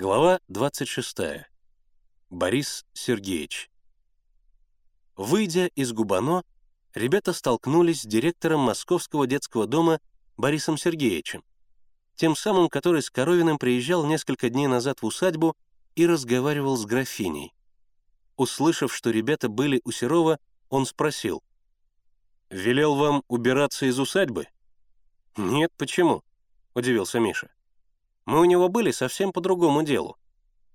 Глава 26. Борис Сергеевич. Выйдя из Губано, ребята столкнулись с директором Московского детского дома Борисом Сергеевичем, тем самым, который с Коровиным приезжал несколько дней назад в усадьбу и разговаривал с графиней. Услышав, что ребята были у Серова, он спросил: «Велел вам убираться из усадьбы?» «Нет, почему?» — удивился Миша. «Мы у него были совсем по другому делу.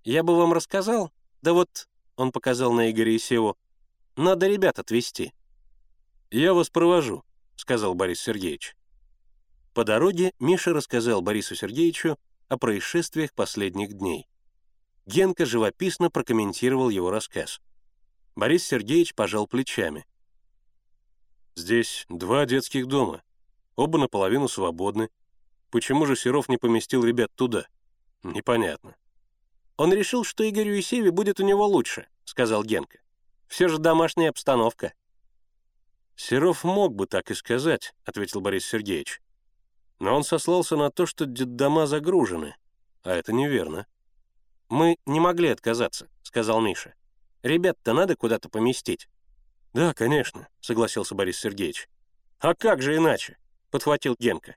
Я бы вам рассказал, да вот...» — он показал на Игоря и Севу. «Надо ребят отвезти». «Я вас провожу», — сказал Борис Сергеевич. По дороге Миша рассказал Борису Сергеевичу о происшествиях последних дней. Генка живописно прокомментировал его рассказ. Борис Сергеевич пожал плечами. «Здесь 2 детских дома. Оба наполовину свободны. Почему же Серов не поместил ребят туда? Непонятно». «Он решил, что Игорю и Севе будет у него лучше», — сказал Генка. «Все же домашняя обстановка». «Серов мог бы так и сказать», — ответил Борис Сергеевич. «Но он сослался на то, что детдома загружены, а это неверно». «Мы не могли отказаться», — сказал Миша. «Ребят-то надо куда-то поместить». «Да, конечно», — согласился Борис Сергеевич. «А как же иначе?» — подхватил Генка.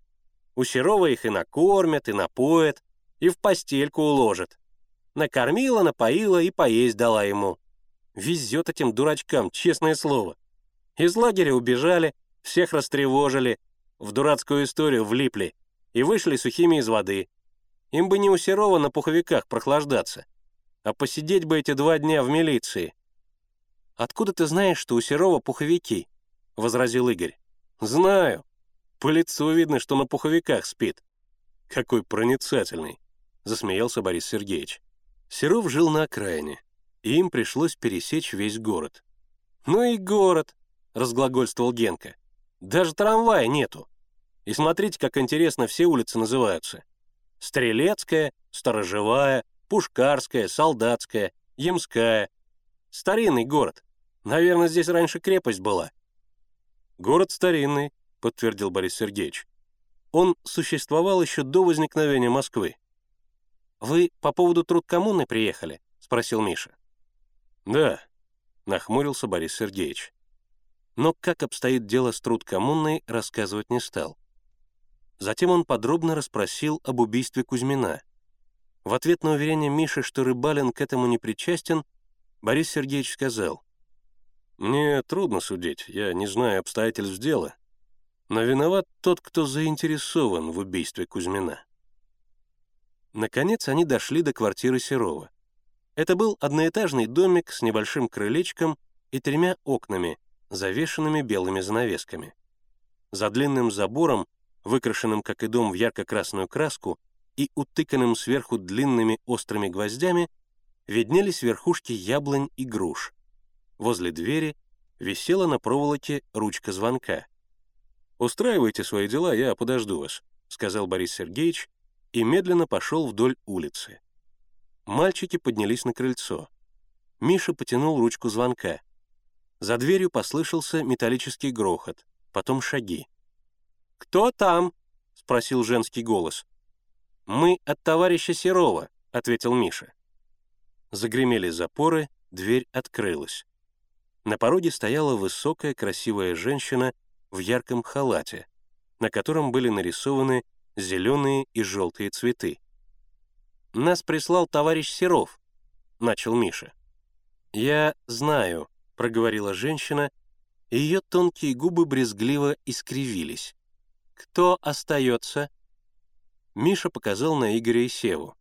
«У Серова их и накормят, и напоят, и в постельку уложат. Накормила, напоила и поесть дала ему. Везет этим дурачкам, честное слово. Из лагеря убежали, всех растревожили, в дурацкую историю влипли и вышли сухими из воды. Им бы не у Серова на пуховиках прохлаждаться, а посидеть бы эти 2 дня в милиции». «Откуда ты знаешь, что у Серова пуховики?» — возразил Игорь. «Знаю. По лицу видно, что на пуховиках спит». «Какой проницательный!» — засмеялся Борис Сергеевич. Серов жил на окраине, и им пришлось пересечь весь город. «Ну и город!» — разглагольствовал Генка. «Даже трамвая нету. И смотрите, как интересно все улицы называются. Стрелецкая, Сторожевая, Пушкарская, Солдатская, Ямская. Старинный город. Наверное, здесь раньше крепость была». «Город старинный», — подтвердил Борис Сергеевич. «Он существовал еще до возникновения Москвы». «Вы по поводу трудкоммуны приехали?» — спросил Миша. «Да», — нахмурился Борис Сергеевич. Но как обстоит дело с трудкоммунной, рассказывать не стал. Затем он подробно расспросил об убийстве Кузьмина. В ответ на уверение Миши, что Рыбалин к этому не причастен, Борис Сергеевич сказал: «Мне трудно судить, я не знаю обстоятельств дела. Но виноват тот, кто заинтересован в убийстве Кузьмина». Наконец они дошли до квартиры Серова. Это был одноэтажный домик с небольшим крылечком и 3 окнами, завешенными белыми занавесками. За длинным забором, выкрашенным, как и дом, в ярко-красную краску и утыканным сверху длинными острыми гвоздями, виднелись верхушки яблонь и груш. Возле двери висела на проволоке ручка звонка. «Устраивайте свои дела, я подожду вас», — сказал Борис Сергеевич и медленно пошел вдоль улицы. Мальчики поднялись на крыльцо. Миша потянул ручку звонка. За дверью послышался металлический грохот, потом шаги. «Кто там?» — спросил женский голос. «Мы от товарища Серова», — ответил Миша. Загремели запоры, дверь открылась. На пороге стояла высокая красивая женщина в ярком халате, на котором были нарисованы зеленые и желтые цветы. «Нас прислал товарищ Серов», — начал Миша. «Я знаю», — проговорила женщина, и ее тонкие губы брезгливо искривились. «Кто остается?» Миша показал на Игоря и Севу.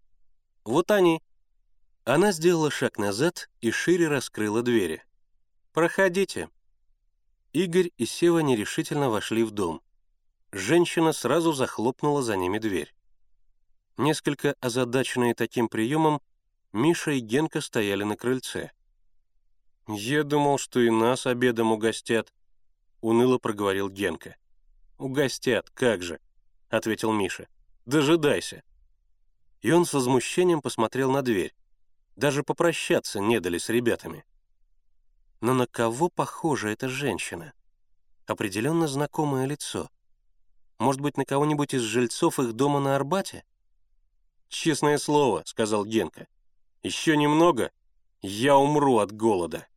«Вот они». Она сделала шаг назад и шире раскрыла двери. «Проходите». Игорь и Сева нерешительно вошли в дом. Женщина сразу захлопнула за ними дверь. Несколько озадаченные таким приемом, Миша и Генка стояли на крыльце. «Я думал, что и нас обедом угостят», — уныло проговорил Генка. «Угостят, как же», — ответил Миша. «Дожидайся». И он с возмущением посмотрел на дверь. Даже попрощаться не дали с ребятами. Но на кого похожа эта женщина? Определенно знакомое лицо. Может быть, на кого-нибудь из жильцов их дома на Арбате? «Честное слово», — сказал Генка, — «еще немного, я умру от голода».